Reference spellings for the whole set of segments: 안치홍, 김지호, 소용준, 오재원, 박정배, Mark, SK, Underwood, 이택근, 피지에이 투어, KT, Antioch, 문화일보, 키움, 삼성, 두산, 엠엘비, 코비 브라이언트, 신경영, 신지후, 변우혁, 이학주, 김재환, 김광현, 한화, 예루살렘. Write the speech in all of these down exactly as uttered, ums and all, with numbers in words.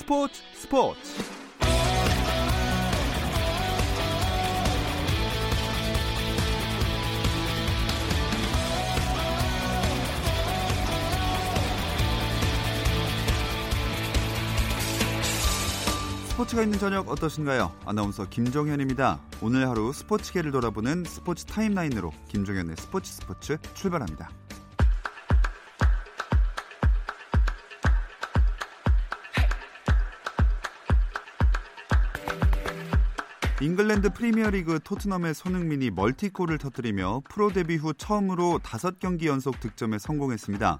스포츠 스포츠 스포츠가 있는 저녁 어떠신가요? 아나운서 김종현입니다. 오늘 하루 스포츠계를 돌아보는 스포츠 타임라인으로 김종현의 스포츠 스포츠 출발합니다. 잉글랜드 프리미어리그 토트넘의 손흥민이 멀티골을 터뜨리며 프로 데뷔 후 처음으로 다섯 경기 연속 득점에 성공했습니다.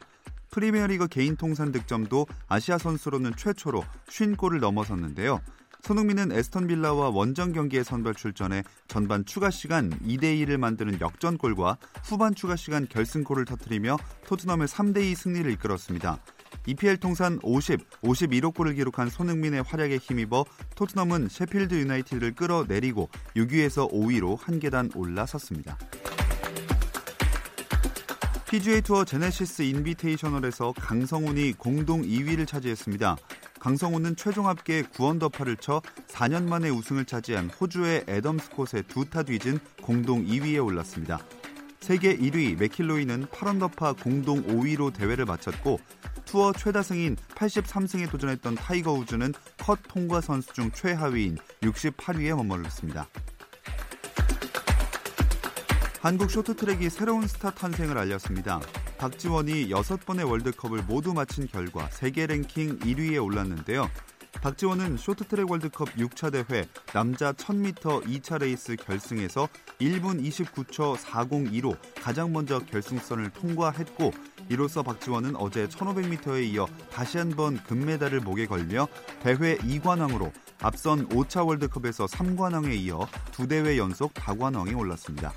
프리미어리그 개인 통산 득점도 아시아 선수로는 최초로 오십 골을 넘어섰는데요. 손흥민은 에스턴 빌라와 원정 경기에 선발 출전해 전반 추가 시간 이 대 이를 만드는 역전골과 후반 추가 시간 결승골을 터뜨리며 토트넘의 삼 대 이 승리를 이끌었습니다. 이피엘 통산 오십, 오십일 호 골을 기록한 손흥민의 활약에 힘입어 토트넘은 셰필드 유나이티드를 끌어내리고 육 위에서 오 위로 한 계단 올라섰습니다. 피지에이 투어 제네시스 인비테이셔널에서 강성훈이 공동 이 위를 차지했습니다. 강성훈은 최종 합계 구 언더파를 쳐 사 년 만에 우승을 차지한 호주의 애덤 스콧에 두 타 뒤진 공동 이 위에 올랐습니다. 세계 일 위 맥킬로이는 팔 언더파 공동 오 위로 대회를 마쳤고 투어 최다승인 팔십삼 승에 도전했던 타이거 우즈는 컷 통과 선수 중 최하위인 육십팔 위에 머물렀습니다. 한국 쇼트트랙이 새로운 스타 탄생을 알렸습니다. 박지원이 여섯 번의 월드컵을 모두 마친 결과 세계 랭킹 일 위에 올랐는데요. 박지원은 쇼트트랙 월드컵 육 차 대회 남자 천 미터 이 차 레이스 결승에서 일 분 이십구 초 사공이로 가장 먼저 결승선을 통과했고 이로써 박지원은 어제 천오백 미터에 이어 다시 한번 금메달을 목에 걸며 대회 이 관왕으로 앞선 오 차 월드컵에서 삼 관왕에 이어 두 대회 연속 다관왕에 올랐습니다.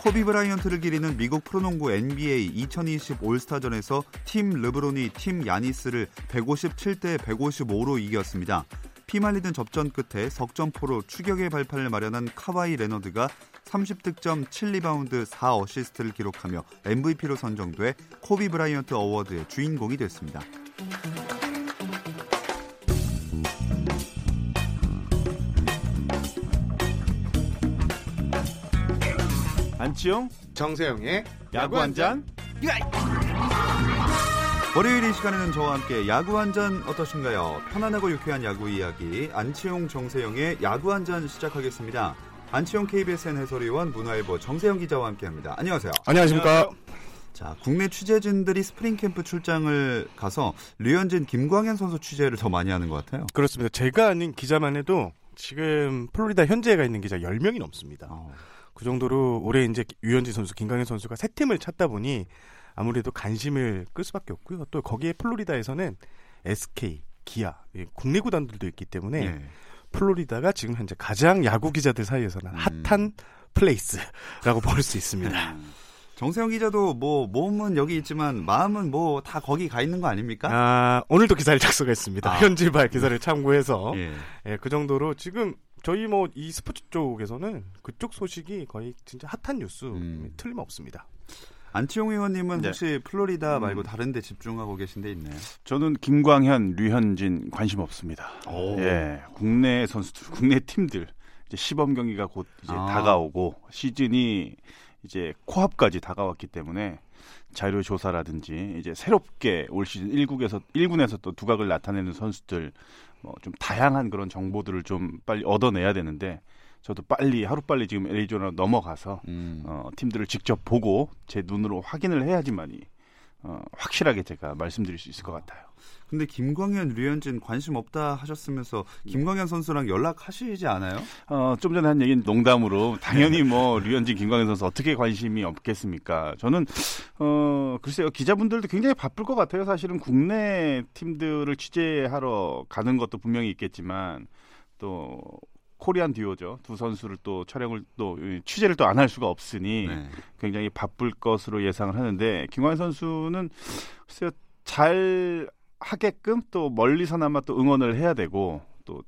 코비 브라이언트를 기리는 미국 프로농구 엔비에이 이천이십 올스타전에서 팀 르브론이 팀 야니스를 백오십칠 대 백오십오로 이겼습니다. 피말리는 접전 끝에 석점포로 추격의 발판을 마련한 카와이 레너드가 삼십 득점, 칠 리바운드, 사 어시스트를 기록하며 엠브이피로 선정돼 코비 브라이언트 어워드의 주인공이 됐습니다. 안치홍, 정세영의 야구 한잔. 월요일 이 시간에는 저와 함께 야구 한잔 어떠신가요? 편안하고 유쾌한 야구 이야기 안치홍, 정세영의 야구 한잔 시작하겠습니다. 안치홍 케이비에스엔 해설위원, 문화일보 정세영 기자와 함께합니다. 안녕하세요. 안녕하십니까. 자, 국내 취재진들이 스프링 캠프 출장을 가서 류현진, 김광현 선수 취재를 더 많이 하는 것 같아요. 그렇습니다. 제가 아닌 기자만 해도 지금 플로리다 현지에가 있는 기자 열 명이 넘습니다. 어. 그 정도로 올해 이제 류현진 선수, 김광현 선수가 세 팀을 찾다 보니 아무래도 관심을 끌 수밖에 없고요. 또 거기에 플로리다에서는 에스케이, 기아, 국내 구단들도 있기 때문에 네. 플로리다가 지금 현재 가장 야구 기자들 사이에서는 음. 핫한 플레이스라고 볼 수 있습니다. 정세영 기자도 뭐 몸은 여기 있지만 마음은 뭐 다 거기 가 있는 거 아닙니까? 아, 오늘도 기사를 작성했습니다. 아. 현지발 기사를 참고해서 예. 예, 그 정도로 지금 저희 뭐 이 스포츠 쪽에서는 그쪽 소식이 거의 진짜 핫한 뉴스 음. 틀림없습니다. 안치홍 의원님은 네. 혹시 플로리다 말고 음. 다른 데 집중하고 계신 데 있나요? 저는 김광현, 류현진 관심 없습니다. 오. 예, 국내 선수들, 국내 팀들 이제 시범 경기가 곧 이제 아. 다가오고 시즌이 이제 코앞까지 다가왔기 때문에 자료 조사라든지 이제 새롭게 올 시즌 일 군에서 일 군에서 또 두각을 나타내는 선수들 뭐 좀 다양한 그런 정보들을 좀 빨리 얻어내야 되는데 저도 빨리 하루빨리 지금 애리조나 넘어가서 음. 어, 팀들을 직접 보고 제 눈으로 확인을 해야지만이 어, 확실하게 제가 말씀드릴 수 있을 것 같아요. 근데 김광현, 류현진 관심 없다 하셨으면서 김광현 선수랑 연락하시지 않아요? 어, 좀 전에 한 얘기는 농담으로 당연히 뭐 류현진, 김광현 선수 어떻게 관심이 없겠습니까? 저는 어, 글쎄요. 기자분들도 굉장히 바쁠 것 같아요. 사실은 국내 팀들을 취재하러 가는 것도 분명히 있겠지만 또 코리안 듀오죠. 두 선수를 또 촬영을 또 취재를 또 안 할 수가 없으니 네. 굉장히 바쁠 것으로 예상을 하는데 김광현 선수는 글쎄요. 잘 하게끔 또 멀리서나마 또 응원을 해야 되고 또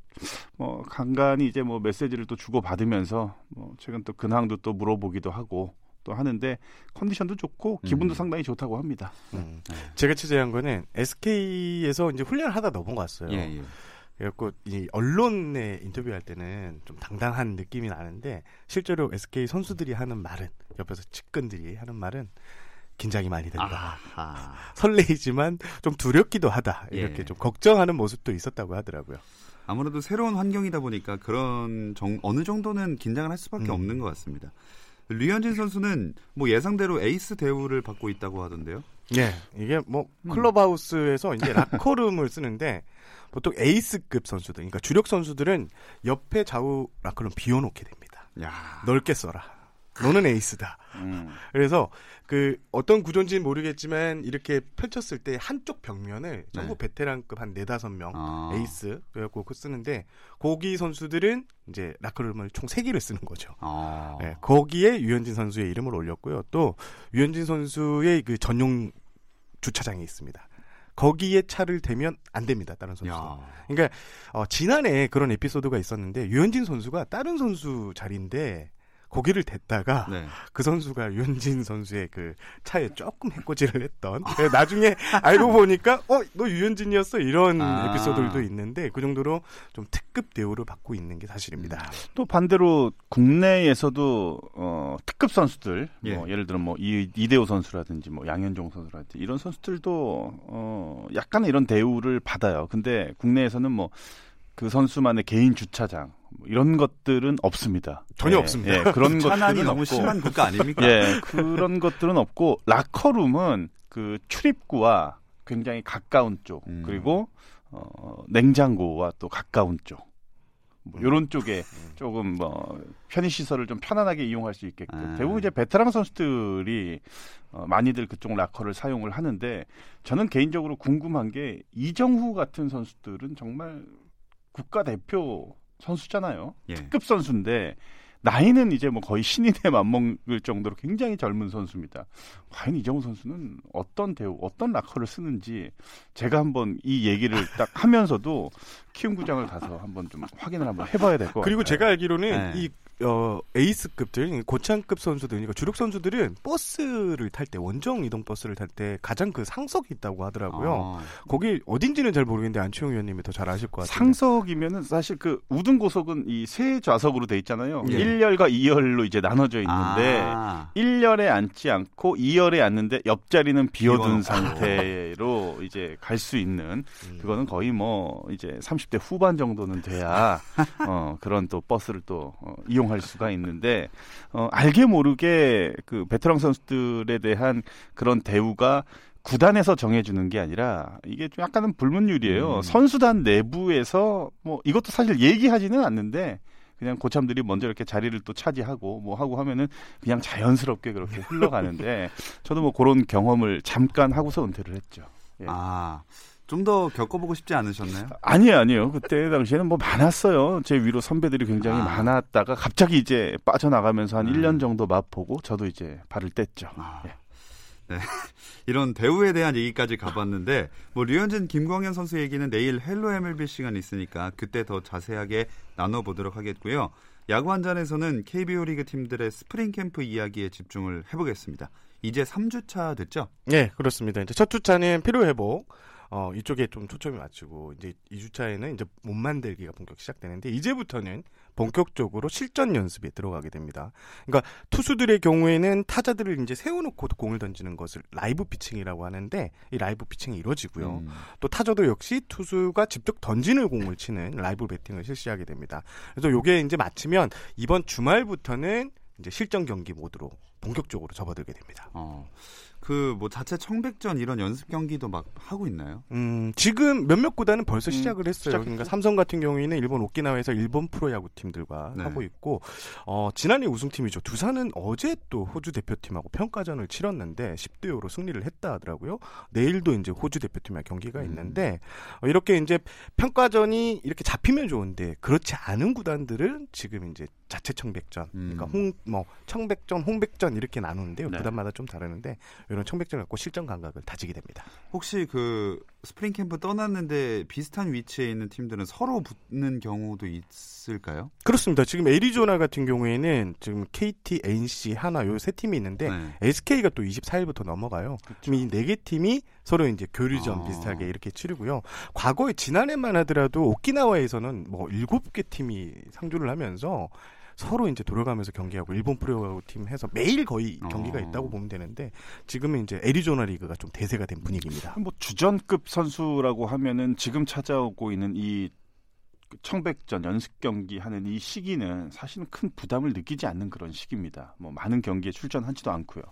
뭐 간간히 이제 뭐 메시지를 또 주고 받으면서 뭐 최근 또 근황도 또 물어보기도 하고 또 하는데 컨디션도 좋고 기분도 음. 상당히 좋다고 합니다. 음. 네. 제가 취재한 거는 에스케이에서 이제 훈련을 하다 넘어온 것 같아요. 예, 예. 그래갖고 이 언론에 인터뷰할 때는 좀 당당한 느낌이 나는데 실제로 에스케이 선수들이 하는 말은, 옆에서 측근들이 하는 말은 긴장이 많이 된다. 설레이지만 좀 두렵기도 하다. 이렇게 예. 좀 걱정하는 모습도 있었다고 하더라고요. 아무래도 새로운 환경이다 보니까 그런 정, 어느 정도는 긴장을 할 수밖에 음. 없는 것 같습니다. 류현진 선수는 뭐 예상대로 에이스 대우를 받고 있다고 하던데요. 예, 이게 뭐 음. 클럽하우스에서 이제 라커룸을 쓰는데 보통 에이스급 선수들, 그러니까 주력 선수들은 옆에 좌우 라커룸 비워놓게 됩니다. 야. 넓게 써라. 너는 에이스다. 음. 그래서 그 어떤 구조인지는 모르겠지만 이렇게 펼쳤을 때 한쪽 벽면을 전부 네. 베테랑급 한 네다섯 명 아. 에이스 그래갖고 그 쓰는데 고기 선수들은 이제 라커룸을 총 세 개를 쓰는 거죠. 아. 네, 거기에 류현진 선수의 이름을 올렸고요. 또 류현진 선수의 그 전용 주차장이 있습니다. 거기에 차를 대면 안 됩니다, 다른 선수는. 야. 그러니까 어, 지난해 그런 에피소드가 있었는데 류현진 선수가 다른 선수 자리인데 고기를 댔다가 네. 그 선수가 류현진 선수의 그 차에 조금 해코지를 했던 나중에 알고 보니까 어, 너 류현진이었어? 이런 아. 에피소드들도 있는데 그 정도로 좀 특급 대우를 받고 있는 게 사실입니다. 음. 또 반대로 국내에서도 어, 특급 선수들 예. 뭐 예를 들어 뭐 이, 이대호 선수라든지 뭐 양현종 선수라든지 이런 선수들도 어, 약간의 이런 대우를 받아요. 근데 국내에서는 뭐 그 선수만의 개인 주차장 이런 것들은 없습니다. 전혀 예, 없습니다. 예, 그런 것들은 너무 심한 국가 아닙니까? 예, 그런 것들은 없고 라커룸은 그 출입구와 굉장히 가까운 쪽 음. 그리고 어, 냉장고와 또 가까운 쪽 뭐 이런 쪽에 음. 조금 뭐 편의 시설을 좀 편안하게 이용할 수 있게끔 아. 대부분 이제 베테랑 선수들이 어, 많이들 그쪽 라커를 사용을 하는데 저는 개인적으로 궁금한 게 이정후 같은 선수들은 정말 국가대표 선수잖아요. 예. 특급 선수인데 나이는 이제 뭐 거의 신인에 맞먹을 정도로 굉장히 젊은 선수입니다. 과연 이정후 선수는 어떤 대우, 어떤 라커를 쓰는지 제가 한번 이 얘기를 딱 하면서도 키움 구장을 가서 한번 좀 확인을 한번 해봐야 될 것 같아요. 그리고 제가 알기로는 네. 이 어, 에이스급들, 고창급 선수들, 그러니까 주력 선수들은 버스를 탈 때, 원정 이동 버스를 탈 때 가장 그 상석이 있다고 하더라고요. 아. 거기 어딘지는 잘 모르겠는데 안치홍 위원님이 더 잘 아실 것 같아요. 상석이면은 사실 그 우등고석은 이 세 좌석으로 돼 있잖아요. 예. 일 열과 이 열로 이제 나눠져 있는데 아. 일 열에 앉지 않고 이 열에 앉는데 옆자리는 비워둔 상태로 이제 갈 수 있는 음. 그거는 거의 뭐 이제 삼십 대 후반 정도는 돼야 어, 그런 또 버스를 또 어, 이용 할 수가 있는데 어, 알게 모르게 그 베테랑 선수들에 대한 그런 대우가 구단에서 정해주는 게 아니라 이게 좀 약간은 불문율이에요. 음. 선수단 내부에서 뭐 이것도 사실 얘기하지는 않는데 그냥 고참들이 먼저 이렇게 자리를 또 차지하고 뭐 하고 하면은 그냥 자연스럽게 그렇게 흘러가는데 저도 뭐 그런 경험을 잠깐 하고서 은퇴를 했죠. 예. 아. 좀 더 겪어보고 싶지 않으셨나요? 아니에요, 아니에요. 그때 당시에는 뭐 많았어요. 제 위로 선배들이 굉장히 아. 많았다가 갑자기 이제 빠져나가면서 한 음. 일 년 정도 맛보고 저도 이제 발을 뗐죠. 아. 예. 네. 이런 대우에 대한 얘기까지 가봤는데 뭐 류현진, 김광현 선수 얘기는 내일 헬로 엠엘비 시간이 있으니까 그때 더 자세하게 나눠보도록 하겠고요. 야구 한 잔에서는 케이비오 리그 팀들의 스프링 캠프 이야기에 집중을 해보겠습니다. 이제 삼 주차 됐죠? 네, 그렇습니다. 이제 첫 주차는 필요 회복. 어, 이쪽에 좀 초점이 맞추고, 이제 이 주차에는 이제 몸 만들기가 본격 시작되는데, 이제부터는 본격적으로 실전 연습에 들어가게 됩니다. 그러니까 투수들의 경우에는 타자들을 이제 세워놓고 공을 던지는 것을 라이브 피칭이라고 하는데, 이 라이브 피칭이 이루어지고요. 음. 또 타자도 역시 투수가 직접 던지는 공을 치는 라이브 배팅을 실시하게 됩니다. 그래서 요게 이제 마치면 이번 주말부터는 이제 실전 경기 모드로 본격적으로 접어들게 됩니다. 어. 그 뭐 자체 청백전 이런 연습 경기도 막 하고 있나요? 음, 지금 몇몇 구단은 벌써 음, 시작을 했어요. 시작했죠? 그러니까 삼성 같은 경우에는 일본 오키나와에서 일본 프로야구 팀들과 네. 하고 있고 어, 지난해 우승팀이죠. 두산은 어제 또 호주 대표팀하고 평가전을 치렀는데 십 대 오로 승리를 했다 하더라고요. 내일도 이제 호주 대표팀과 경기가 음. 있는데 어, 이렇게 이제 평가전이 이렇게 잡히면 좋은데 그렇지 않은 구단들은 지금 이제 자체 청백전, 음. 그러니까 홍, 뭐 청백전, 홍백전 이렇게 나누는데요. 네. 구단마다 좀 다르는데 이런 청백전을 갖고 실전 감각을 다지게 됩니다. 혹시 그 스프링 캠프 떠났는데 비슷한 위치에 있는 팀들은 서로 붙는 경우도 있을까요? 그렇습니다. 지금 애리조나 같은 경우에는 지금 케이티, 엔씨, 한화 요 세 팀이 있는데 네. 에스케이가 또 이십사일부터 넘어가요. 그쵸. 지금 이 네 개 팀이 서로 이제 교류전 아. 비슷하게 이렇게 치르고요. 과거에 지난해만 하더라도 오키나와에서는 뭐 일곱 개 팀이 상주를 하면서 서로 이제 돌아가면서 경기하고 일본 프로야구 팀 해서 매일 거의 경기가 어. 있다고 보면 되는데 지금은 이제 애리조나 리그가 좀 대세가 된 분위기입니다. 뭐 주전급 선수라고 하면은 지금 찾아오고 있는 이 청백전 연습 경기 하는 이 시기는 사실은 큰 부담을 느끼지 않는 그런 시기입니다. 뭐 많은 경기에 출전하지도 않고요.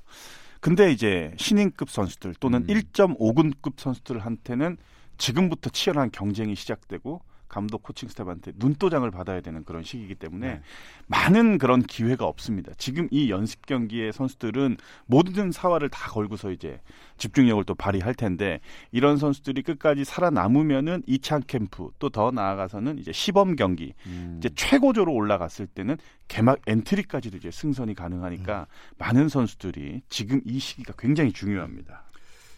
근데 이제 신인급 선수들 또는 음. 일점오군급 선수들한테는 지금부터 치열한 경쟁이 시작되고 감독, 코칭 스텝한테 눈도장을 받아야 되는 그런 시기이기 때문에 네. 많은 그런 기회가 없습니다. 지금 이 연습 경기의 선수들은 모든 사활을 다 걸고서 이제 집중력을 또 발휘할 텐데 이런 선수들이 끝까지 살아남으면은 이 차 캠프 또 더 나아가서는 이제 시범 경기 음. 이제 최고조로 올라갔을 때는 개막 엔트리까지도 이제 승선이 가능하니까 음. 많은 선수들이 지금 이 시기가 굉장히 중요합니다.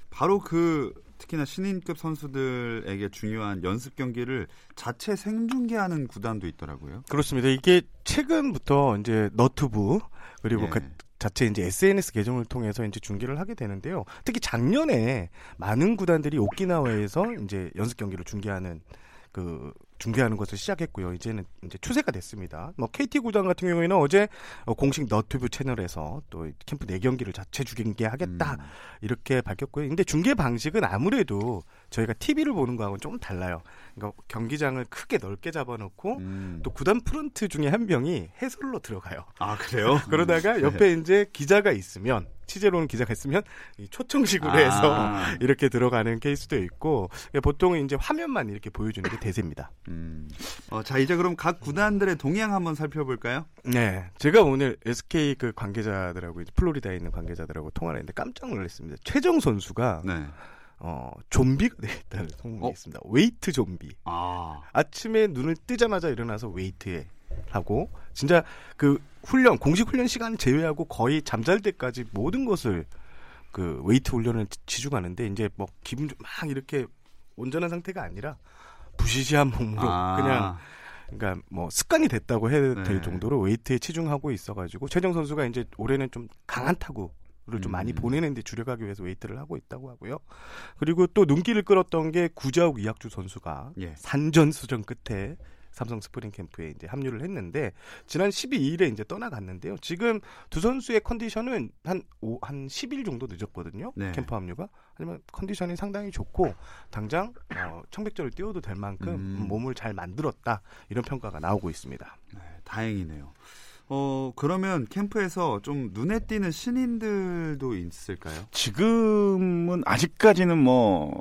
바로 그 특히나 신인급 선수들에게 중요한 연습 경기를 자체 생중계하는 구단도 있더라고요. 그렇습니다. 이게 최근부터 이제 너튜브 그리고 예. 그 자체 이제 에스엔에스 계정을 통해서 이제 중계를 하게 되는데요. 특히 작년에 많은 구단들이 오키나와에서 이제 연습 경기를 중계하는 그 중계하는 것을 시작했고요. 이제는 이제 추세가 됐습니다. 뭐 케이티 구단 같은 경우에는 어제 공식 너튜브 채널에서 또 캠프 네 경기를 자체 중계하겠다 음. 이렇게 밝혔고요. 근데 중계 방식은 아무래도 저희가 티비를 보는 거하고는 조금 달라요. 그러니까 경기장을 크게 넓게 잡아놓고 음. 또 구단 프런트 중에 한 명이 해설로 들어가요. 아 그래요? 그러다가 옆에 네. 이제 기자가 있으면 취재로 오는 기자가 있으면 초청식으로 아. 해서 이렇게 들어가는 케이스도 있고 보통은 이제 화면만 이렇게 보여주는 게 대세입니다. 음. 어, 자 이제 그럼 각 구단들의 동향 한번 살펴볼까요? 네, 제가 오늘 에스케이 그 관계자들하고 이제 플로리다에 있는 관계자들하고 통화를 했는데 깜짝 놀랐습니다. 최정 선수가 네. 어 좀비가 되겠다는 소문이 있습니다. 웨이트 좀비. 아. 아침에 눈을 뜨자마자 일어나서 웨이트에 하고 진짜 그 훈련 공식 훈련 시간 제외하고 거의 잠잘 때까지 모든 것을 그 웨이트 훈련을 치중하는데 이제 뭐 기분 좀 막 이렇게 온전한 상태가 아니라 부시시한 몸으로 아. 그냥 그러니까 뭐 습관이 됐다고 해야 될 네. 정도로 웨이트에 치중하고 있어가지고 최정 선수가 이제 올해는 좀 강한 타구. 를 좀 음. 많이 보내는데 줄여가기 위해서 웨이트를 하고 있다고 하고요. 그리고 또 눈길을 끌었던 게 구자욱 이학주 선수가 예. 산전수전 끝에 삼성 스프링 캠프에 이제 합류를 했는데 지난 십이일에 이제 떠나갔는데요. 지금 두 선수의 컨디션은 한 오, 한 십일 정도 늦었거든요. 네. 캠프 합류가. 하지만 컨디션이 상당히 좋고 당장 어, 청백전을 띄워도 될 만큼 음. 몸을 잘 만들었다. 이런 평가가 나오고 있습니다. 네, 다행이네요. 어 그러면 캠프에서 좀 눈에 띄는 신인들도 있을까요? 지금은 아직까지는 뭐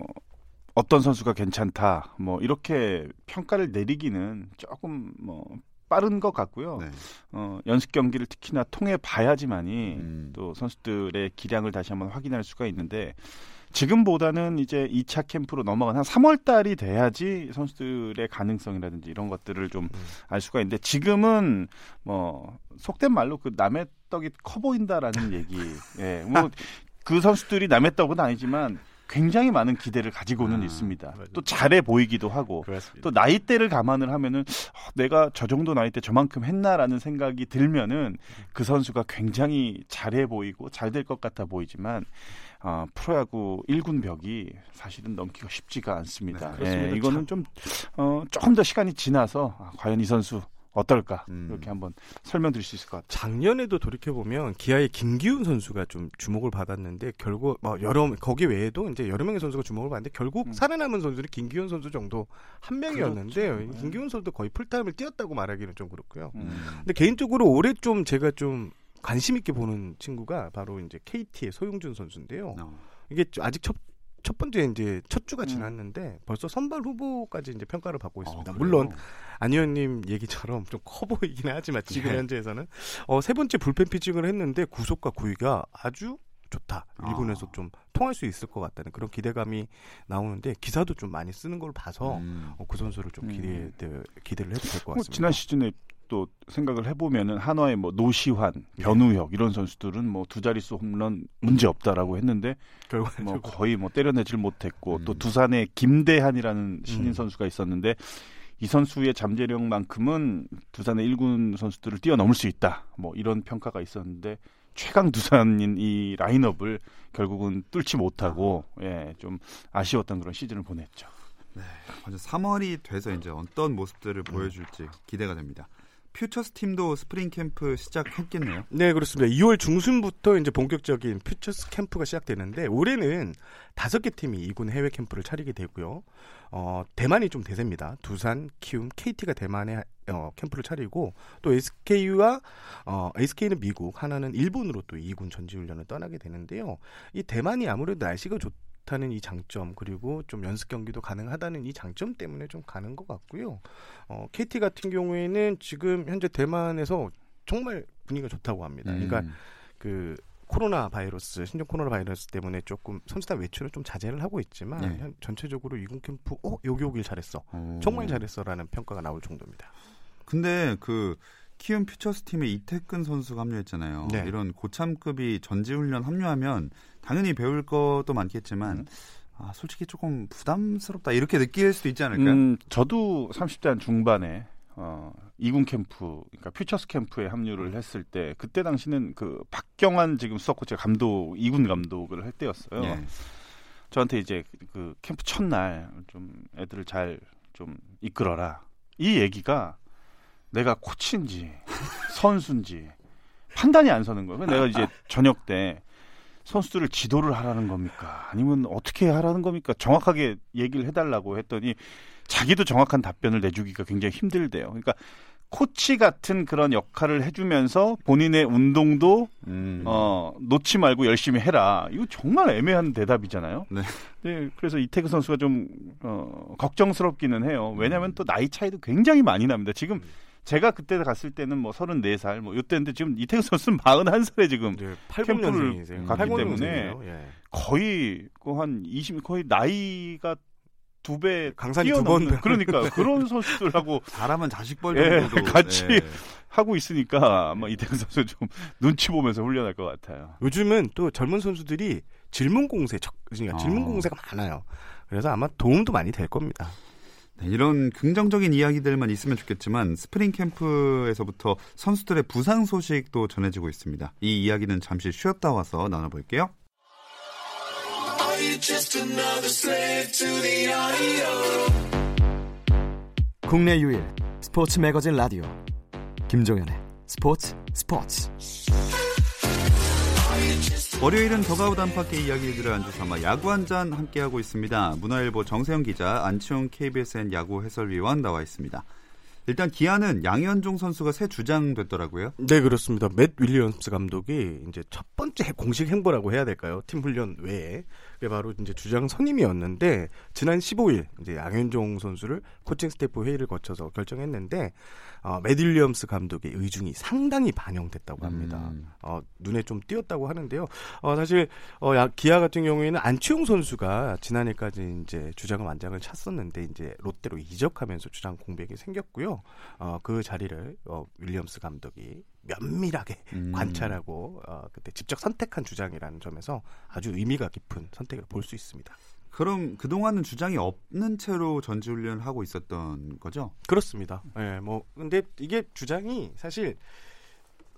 어떤 선수가 괜찮다 뭐 이렇게 평가를 내리기는 조금 뭐 빠른 것 같고요. 네. 어, 연습 경기를 특히나 통해 봐야지만이 음. 또 선수들의 기량을 다시 한번 확인할 수가 있는데 지금보다는 이제 이 차 캠프로 넘어간 한 삼월달이 돼야지 선수들의 가능성이라든지 이런 것들을 좀 알 수가 있는데 지금은 뭐 속된 말로 그 남의 떡이 커 보인다라는 얘기. 예, 뭐 그 선수들이 남의 떡은 아니지만 굉장히 많은 기대를 가지고는 아, 있습니다. 맞아요. 또 잘해 보이기도 하고 그렇습니다. 또 나이대를 감안을 하면은 어, 내가 저 정도 나이대 저만큼 했나라는 생각이 들면은 그 선수가 굉장히 잘해 보이고 잘 될 것 같아 보이지만 어, 프로야구 일군 벽이 사실은 넘기가 쉽지가 않습니다. 네, 예, 이거는 참... 좀 어, 조금 더 시간이 지나서 아, 과연 이 선수 어떨까 음. 이렇게 한번 설명드릴 수 있을 것 같아요. 작년에도 돌이켜보면 기아의 김기훈 선수가 좀 주목을 받았는데 결국 뭐 여러 거기 외에도 이제 여러 명의 선수가 주목을 받았는데 결국 음. 살아남은 선수는 김기훈 선수 정도 한 명이었는데 그렇죠. 김기훈 선수도 거의 풀타임을 뛰었다고 말하기는 좀 그렇고요. 음. 근데 개인적으로 올해 좀 제가 좀 관심 있게 보는 친구가 바로 이제 케이티의 소용준 선수인데요. 어. 이게 아직 첫 첫 번째 이제 첫 주가 지났는데 음. 벌써 선발 후보까지 이제 평가를 받고 있습니다. 아, 물론 안희원님 얘기처럼 좀 커 보이긴 하지만 지금 네. 현재에서는 어, 세 번째 불펜 피칭을 했는데 구속과 구위가 아주 좋다. 일군에서 아. 좀 통할 수 있을 것 같다는 그런 기대감이 나오는데 기사도 좀 많이 쓰는 걸 봐서 음. 어, 그 선수를 좀 기대 음. 기대를 해도 될 것 같습니다. 뭐 지난 시즌에 또 생각을 해보면은 한화의 뭐 노시환, 변우혁 이런 선수들은 뭐 두 자릿수 홈런 문제 없다라고 했는데 뭐 거의 뭐 때려내질 못했고 음. 또 두산의 김대한이라는 신인 음. 선수가 있었는데 이 선수의 잠재력만큼은 두산의 일군 선수들을 뛰어넘을 수 있다. 뭐 이런 평가가 있었는데 최강 두산인 이 라인업을 결국은 뚫지 못하고 아. 예, 좀 아쉬웠던 그런 시즌을 보냈죠. 네, 먼저 삼월이 돼서 이제 어떤 모습들을 보여줄지 기대가 됩니다. 퓨처스 팀도 스프링 캠프 시작했겠네요. 네, 그렇습니다. 이월 중순부터 이제 본격적인 퓨처스 캠프가 시작되는데 올해는 다섯 개 팀이 이군 해외 캠프를 차리게 되고요. 어, 대만이 좀 대세입니다. 두산, 키움, 케이티가 대만에 어, 캠프를 차리고 또 에스케이와 어, 에스케이는 미국, 하나는 일본으로 또 이군 전지훈련을 떠나게 되는데요. 이 대만이 아무래도 날씨가 좋 하는 이 장점 그리고 좀 연습 경기도 가능하다는 이 장점 때문에 좀 가는 것 같고요. 어, 케이티 같은 경우에는 지금 현재 대만에서 정말 분위기가 좋다고 합니다. 음. 그러니까 그 코로나 바이러스 신종 코로나 바이러스 때문에 조금 선수단 외출을 좀 자제를 하고 있지만 네. 현, 전체적으로 이군 캠프 어 여기 오길 잘했어, 오. 정말 잘했어라는 평가가 나올 정도입니다. 근데 그 키움 퓨처스 팀에 이택근 선수가 합류했잖아요. 네. 이런 고참급이 전지훈련 합류하면 당연히 배울 것도 많겠지만 음. 아, 솔직히 조금 부담스럽다 이렇게 느낄 수도 있지 않을까요? 음, 저도 삼십 대 한 중반에 어, 이군 캠프, 그러니까 퓨처스 캠프에 합류를 음. 했을 때 그때 당시는 그 박경환 지금 수석코치 감독, 이군 감독을 할 때였어요. 예. 저한테 이제 그 캠프 첫날 좀 애들을 잘 좀 이끌어라 이 얘기가 내가 코치인지 선수인지 판단이 안 서는 거예요. 내가 이제 저녁 때 선수들을 지도를 하라는 겁니까? 아니면 어떻게 하라는 겁니까? 정확하게 얘기를 해달라고 했더니 자기도 정확한 답변을 내주기가 굉장히 힘들대요. 그러니까 코치 같은 그런 역할을 해주면서 본인의 운동도 음. 어, 놓지 말고 열심히 해라. 이거 정말 애매한 대답이잖아요. 네. 네, 그래서 이태근 선수가 좀 어, 걱정스럽기는 해요. 왜냐하면 또 나이 차이도 굉장히 많이 납니다. 지금 제가 그때 갔을 때는 뭐 서른네 살, 뭐 이때인데 지금 이태근 선수는 마흔한 살에 지금 네, 캠프를 갔기 때문에 예. 거의 한 이십, 거의 나이가 두 배, 강산이 두 번. 그러니까 그런 선수들하고 사람은 자식 벌 정도도 예, 같이 예. 하고 있으니까 아마 이태근 선수 좀 눈치 보면서 훈련할 것 같아요. 요즘은 또 젊은 선수들이 질문 공세, 그러니까 어. 질문 공세가 많아요. 그래서 아마 도움도 많이 될 겁니다. 네, 이런 긍정적인 이야기들만 있으면 좋겠지만 스프링 캠프에서부터 선수들의 부상 소식도 전해지고 있습니다. 이 이야기는 잠시 쉬었다 와서 나눠볼게요. 국내 유일 스포츠 매거진 라디오 김종현의 스포츠 스포츠 월요일은 더가우 단팎의 이야기들을 안주삼아 야구 한잔 함께하고 있습니다. 문화일보 정세영 기자, 안치홍 케이비에스엔 야구 해설위원 나와 있습니다. 일단 기아는 양현종 선수가 새 주장 됐더라고요. 네, 그렇습니다. 맷 윌리엄스 감독이 이제 첫 번째 공식 행보라고 해야 될까요? 팀 훈련 외에 그게 바로 이제 주장 선임이었는데 지난 십오일 이제 양현종 선수를 코칭 스태프 회의를 거쳐서 결정했는데 어, 맷 윌리엄스 감독의 의중이 상당히 반영됐다고 합니다. 음. 어, 눈에 좀 띄었다고 하는데요. 어, 사실 어, 기아 같은 경우에는 안치홍 선수가 지난해까지 이제 주장 완장을 찼었는데 이제 롯데로 이적하면서 주장 공백이 생겼고요. 어, 그 자리를 어, 윌리엄스 감독이 면밀하게 음. 관찰하고 어, 그때 직접 선택한 주장이라는 점에서 아주 의미가 깊은 선택을 볼 수 있습니다. 그럼 그동안은 주장이 없는 채로 전지훈련을 하고 있었던 거죠? 그렇습니다. 예, 네, 뭐 근데 이게 주장이 사실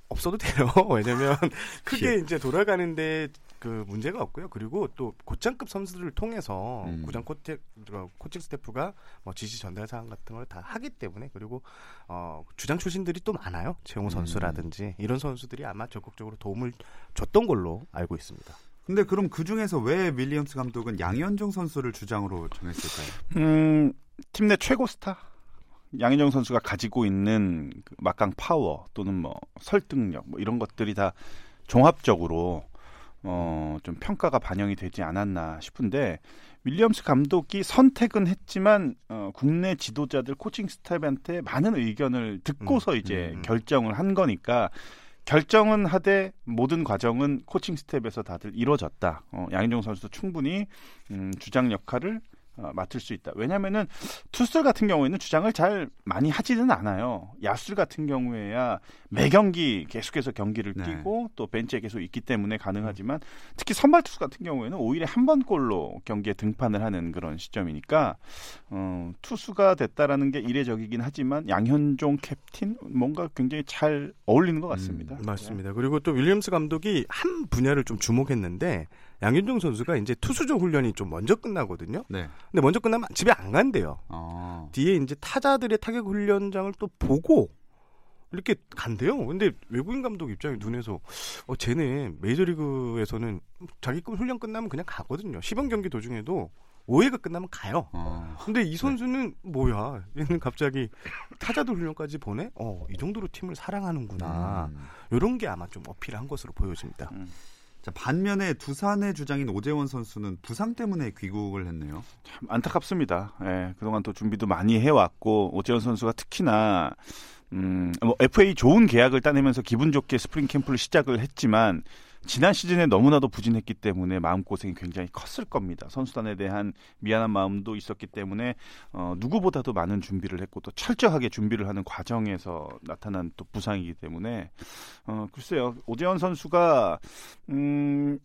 없어도 돼요. 왜냐면 크게 이제 돌아가는데 그 문제가 없고요. 그리고 또 고장급 선수들을 통해서 음. 고장 코치, 코칭 스태프가 뭐 지시 전달 사항 같은 걸 다 하기 때문에 그리고 어, 주장 출신들이 또 많아요. 최용우 선수라든지 음. 이런 선수들이 아마 적극적으로 도움을 줬던 걸로 알고 있습니다. 근데 그럼 그 중에서 왜 윌리엄스 감독은 양현종 선수를 주장으로 정했을까요? 음, 팀 내 최고 스타? 양현종 선수가 가지고 있는 그 막강 파워 또는 뭐 설득력 뭐 이런 것들이 다 종합적으로 어, 좀 평가가 반영이 되지 않았나 싶은데 윌리엄스 감독이 선택은 했지만 어, 국내 지도자들 코칭 스텝한테 많은 의견을 듣고서 음, 이제 음, 음. 결정을 한 거니까 결정은 하되 모든 과정은 코칭 스텝에서 다들 이루어졌다. 어, 양현종 선수도 충분히 음, 주장 역할을 어, 맡을 수 있다. 왜냐면은 투수 같은 경우에는 주장을 잘 많이 하지는 않아요. 야수 같은 경우에야 매 경기 계속해서 경기를 네. 뛰고 또 벤치에 계속 있기 때문에 가능하지만 특히 선발 투수 같은 경우에는 오히려 한 번 골로 경기에 등판을 하는 그런 시점이니까 어, 투수가 됐다라는 게 이례적이긴 하지만 양현종 캡틴 뭔가 굉장히 잘 어울리는 것 같습니다. 음, 맞습니다. 네. 그리고 또 윌리엄스 감독이 한 분야를 좀 주목했는데 양현종 선수가 이제 투수조 훈련이 좀 먼저 끝나거든요. 네. 근데 먼저 끝나면 집에 안 간대요. 아. 뒤에 이제 타자들의 타격 훈련장을 또 보고 이렇게 간대요. 근데 외국인 감독 입장에 눈에서 어, 쟤네 메이저리그에서는 자기 훈련 끝나면 그냥 가거든요. 시범 경기 도중에도 오해가 끝나면 가요. 아. 근데 이 선수는 네. 뭐야? 얘는 갑자기 타자도 훈련까지 보내? 어, 이 정도로 팀을 사랑하는구나. 음. 이런 게 아마 좀 어필한 것으로 보여집니다. 음. 반면에 두산의 주장인 오재원 선수는 부상 때문에 귀국을 했네요. 참 안타깝습니다. 예, 그동안 또 준비도 많이 해왔고 오재원 선수가 특히나 음, 뭐 에프에이 좋은 계약을 따내면서 기분 좋게 스프링 캠프를 시작을 했지만 지난 시즌에 너무나도 부진했기 때문에 마음고생이 굉장히 컸을 겁니다. 선수단에 대한 미안한 마음도 있었기 때문에 어, 누구보다도 많은 준비를 했고 또 철저하게 준비를 하는 과정에서 나타난 또 부상이기 때문에 어, 글쎄요. 오재원 선수가 음,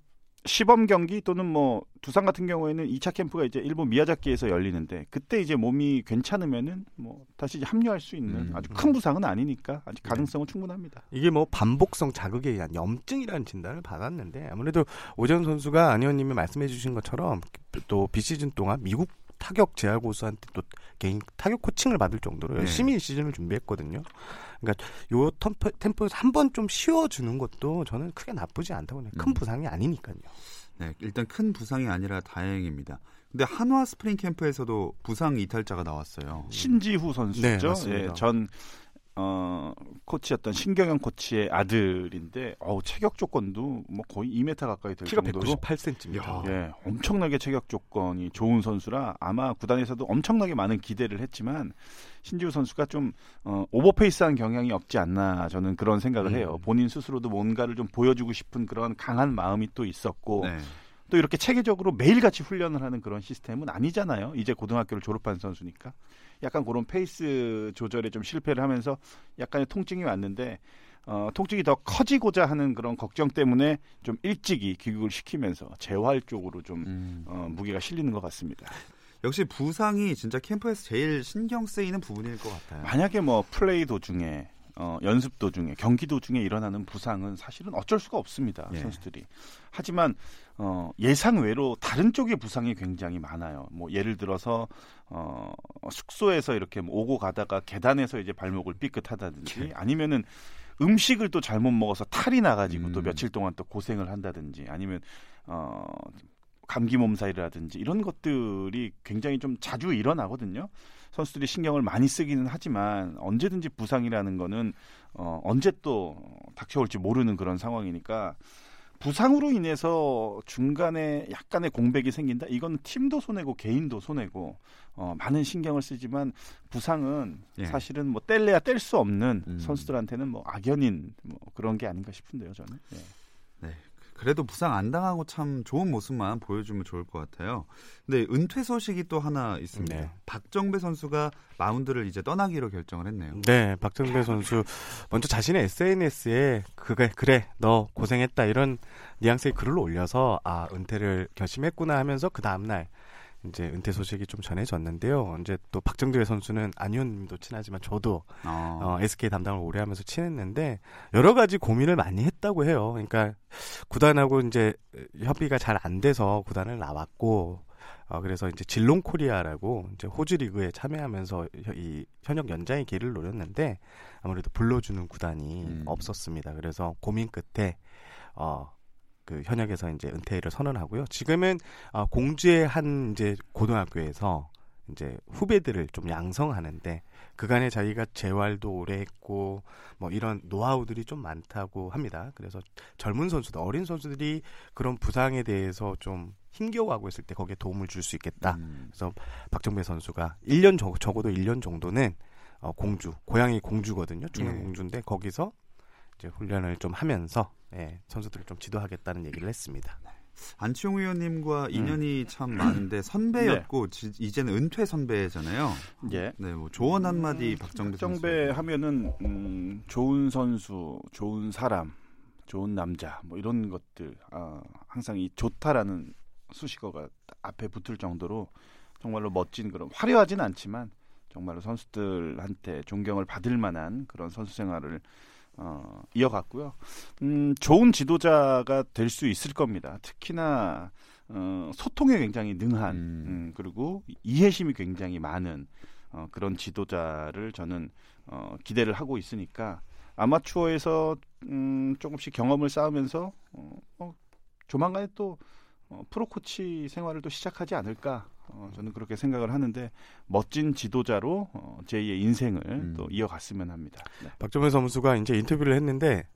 시범 경기 또는 뭐 두산 같은 경우에는 이 차 캠프가 이제 일본 미야자키에서 열리는데 그때 이제 몸이 괜찮으면은 뭐 다시 이제 합류할 수 있는 아주 큰 부상은 아니니까 아직 가능성은 충분합니다. 이게 뭐 반복성 자극에 의한 염증이라는 진단을 받았는데 아무래도 오재원 선수가 안 의원님이 말씀해주신 것처럼 또 비시즌 동안 미국 타격 재활 고수한테 또 개인 타격 코칭을 받을 정도로 열심히 네. 시즌을 준비했거든요. 그러니까 요 템포, 템포에서 한 번 좀 쉬어주는 것도 저는 크게 나쁘지 않다고 해요. 큰 음. 부상이 아니니까요. 네, 일단 큰 부상이 아니라 다행입니다. 근데 한화 스프링 캠프에서도 부상 이탈자가 나왔어요. 신지후 선수죠. 네, 예, 전 어, 코치였던 신경영 코치의 아들인데 어우, 체격 조건도 뭐 거의 이 미터 가까이 될 키가 정도로 백구십팔 센티미터 예, 엄청나게 체격 조건이 좋은 선수라 아마 구단에서도 엄청나게 많은 기대를 했지만 신지우 선수가 좀 어, 오버페이스한 경향이 없지 않나 저는 그런 생각을 음. 해요. 본인 스스로도 뭔가를 좀 보여주고 싶은 그런 강한 마음이 또 있었고 네. 또 이렇게 체계적으로 매일같이 훈련을 하는 그런 시스템은 아니잖아요. 이제 고등학교를 졸업한 선수니까. 약간 그런 페이스 조절에 좀 실패를 하면서 약간의 통증이 왔는데 어, 통증이 더 커지고자 하는 그런 걱정 때문에 좀 일찍이 귀국을 시키면서 재활 쪽으로 좀 음. 어, 무게가 실리는 것 같습니다. 역시 부상이 진짜 캠프에서 제일 신경 쓰이는 부분일 것 같아요. 만약에 뭐 플레이 도중에 어, 연습 도중에 경기 도중에 일어나는 부상은 사실은 어쩔 수가 없습니다. 예. 선수들이. 하지만 어, 예상 외로 다른 쪽의 부상이 굉장히 많아요. 뭐 예를 들어서 어, 숙소에서 이렇게 오고 가다가 계단에서 이제 발목을 삐끗하다든지 예. 아니면은 음식을 또 잘못 먹어서 탈이 나가지고 음. 또 며칠 동안 또 고생을 한다든지 아니면 어, 감기 몸살이라든지 이런 것들이 굉장히 좀 자주 일어나거든요. 선수들이 신경을 많이 쓰기는 하지만 언제든지 부상이라는 거는 어, 언제 또 닥쳐올지 모르는 그런 상황이니까 부상으로 인해서 중간에 약간의 공백이 생긴다. 이건 팀도 손해고 개인도 손해고 어, 많은 신경을 쓰지만 부상은 예. 사실은 뭐 뗄래야 뗄 수 없는 음. 선수들한테는 뭐 악연인 뭐 그런 게 아닌가 싶은데요, 저는. 예. 네. 그래도 부상 안 당하고 참 좋은 모습만 보여주면 좋을 것 같아요. 근데 은퇴 소식이 또 하나 있습니다. 네. 박정배 선수가 마운드를 이제 떠나기로 결정을 했네요. 네, 박정배 선수 먼저 자신의 에스엔에스에 그게 그래 너 고생했다 이런 뉘앙스의 글을 올려서 아 은퇴를 결심했구나 하면서 그 다음 날 이제 은퇴 소식이 좀 전해졌는데요. 이제 또 박정배 선수는 안 의원님도 친하지만 저도 어. 어, 에스케이 담당을 오래 하면서 친했는데 여러 가지 고민을 많이 했다고 해요. 그러니까 구단하고 이제 협의가 잘 안 돼서 구단을 나왔고 어, 그래서 이제 질롱코리아라고 이제 호주 리그에 참여하면서 이 현역 연장의 길을 노렸는데 아무래도 불러주는 구단이 음. 없었습니다. 그래서 고민 끝에 어. 그 현역에서 이제 은퇴를 선언하고요. 지금은 어, 공주의 한 이제 고등학교에서 이제 후배들을 좀 양성하는데 그간에 자기가 재활도 오래 했고 뭐 이런 노하우들이 좀 많다고 합니다. 그래서 젊은 선수들, 어린 선수들이 그런 부상에 대해서 좀 힘겨워하고 있을 때 거기에 도움을 줄 수 있겠다. 음. 그래서 박정배 선수가 일 년 저, 적어도 일 년 정도는 어, 공주, 고향이 공주거든요. 중국 네. 공주인데 거기서 이제 훈련을 좀 하면서 예, 선수들을 좀 지도하겠다는 얘기를 했습니다. 안치홍 의원님과 인연이 음. 참 많은데 선배였고 네. 지, 이제는 은퇴 선배잖아요. 예. 네. 뭐 조언 한마디 음, 박정배, 박정배 선수. 하면은 음, 좋은 선수, 좋은 사람, 좋은 남자 뭐 이런 것들 아, 항상 이 좋다라는 수식어가 앞에 붙을 정도로 정말로 멋진 그런 화려하진 않지만 정말로 선수들한테 존경을 받을 만한 그런 선수 생활을 어, 이어갔고요. 음, 좋은 지도자가 될 수 있을 겁니다. 특히나 어, 소통에 굉장히 능한 음. 음, 그리고 이해심이 굉장히 많은 어, 그런 지도자를 저는 어, 기대를 하고 있으니까 아마추어에서 음, 조금씩 경험을 쌓으면서 어, 어, 조만간에 또 어, 프로코치 생활을 또 시작하지 않을까 어, 저는 그렇게 생각을 하는데 멋진 지도자로 어, 제이의 인생을 음. 또 이어갔으면 합니다. 네. 박정배 선수가 이제 인터뷰를 했는데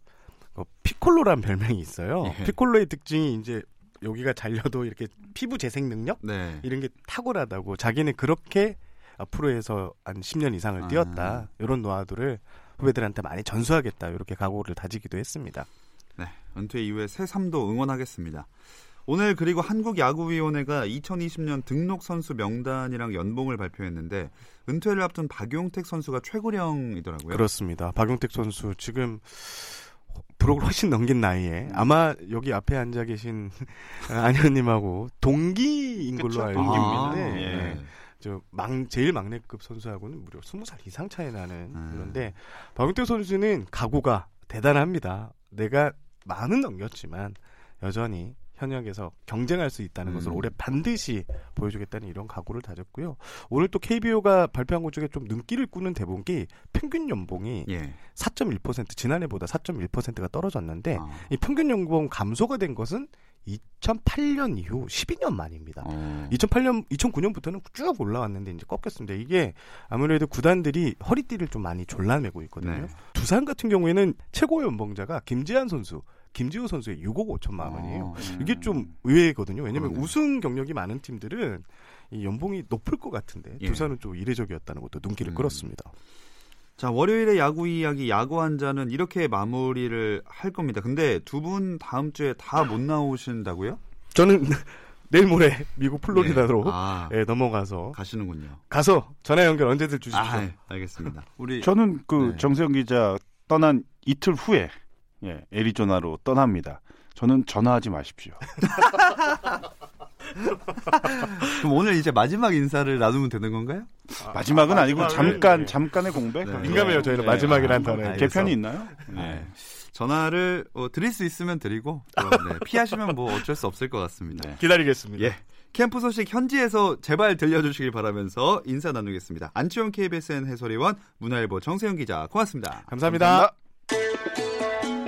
어, 피콜로란 별명이 있어요. 예. 피콜로의 특징이 이제 여기가 잘려도 이렇게 피부 재생 능력 네. 이런 게 탁월하다고 자기는 그렇게 앞으로에서 한 십 년 이상을 아. 뛰었다 이런 노하우를 후배들한테 많이 전수하겠다 이렇게 각오를 다지기도 했습니다. 네, 은퇴 이후에 새삼도 응원하겠습니다. 오늘 그리고 한국야구위원회가 이천이십 년 등록 선수 명단이랑 연봉을 발표했는데 은퇴를 앞둔 박용택 선수가 최고령이더라고요. 그렇습니다. 박용택 선수 지금 부록을 훨씬 넘긴 나이에 아마 여기 앞에 앉아 계신 안현님하고 동기인 걸로 알고 있는데 아, 예. 네. 저 막, 제일 막내급 선수하고는 무려 스무 살 이상 차이 나는 그런데 음. 박용택 선수는 각오가 대단합니다. 내가 많은 넘겼지만 여전히 현역에서 경쟁할 수 있다는 음. 것을 올해 반드시 보여주겠다는 이런 각오를 다졌고요. 오늘 또 케이비오가 발표한 것 중에 좀 눈길을 끄는 대목이 평균 연봉이 예. 사 점 일 퍼센트 지난해보다 사 점 일 퍼센트가 떨어졌는데 아. 이 평균 연봉 감소가 된 것은 이천팔 년 이후 십이 년 만입니다. 어. 이천팔 년, 이천구 년부터는 쭉 올라왔는데 이제 꺾였습니다. 이게 아무래도 구단들이 허리띠를 좀 많이 졸라매고 있거든요. 네. 두산 같은 경우에는 최고 연봉자가 김재환 선수 김지호 선수의 육억 오천만 원이에요. 어, 네. 이게 좀 의외거든요. 왜냐하면 네. 우승 경력이 많은 팀들은 이 연봉이 높을 것 같은데 예. 두산은 좀 이례적이었다는 것도 눈길을 음. 끌었습니다. 자, 월요일의 야구 이야기 야구 한잔은 이렇게 마무리를 할 겁니다. 근데 두 분 다음 주에 다 못 나오신다고요? 저는 내일 모레 미국 플로리다로 네. 아, 예, 넘어가서 가시는군요. 가서 전화 연결 언제든 주십시오. 아, 알겠습니다. 우리 저는 그 네. 정세영 기자 떠난 이틀 후에. 예, 애리조나로 떠납니다. 저는 전화하지 마십시오. 그럼 오늘 이제 마지막 인사를 나누면 되는 건가요? 아, 마지막은 아, 아니고 마지막을, 잠깐 네. 잠깐의 공백. 네. 민감해요 저희는 네. 마지막이라는 단어에. 아, 개편이 있나요? 네. 전화를 어, 드릴 수 있으면 드리고 또, 네. 피하시면 뭐 어쩔 수 없을 것 같습니다. 네. 기다리겠습니다. 예. 캠프 소식 현지에서 제발 들려주시길 바라면서 인사 나누겠습니다. 안치홍 케이비에스엔 해설위원, 문화일보 정세영 기자 고맙습니다. 감사합니다. 감사합니다.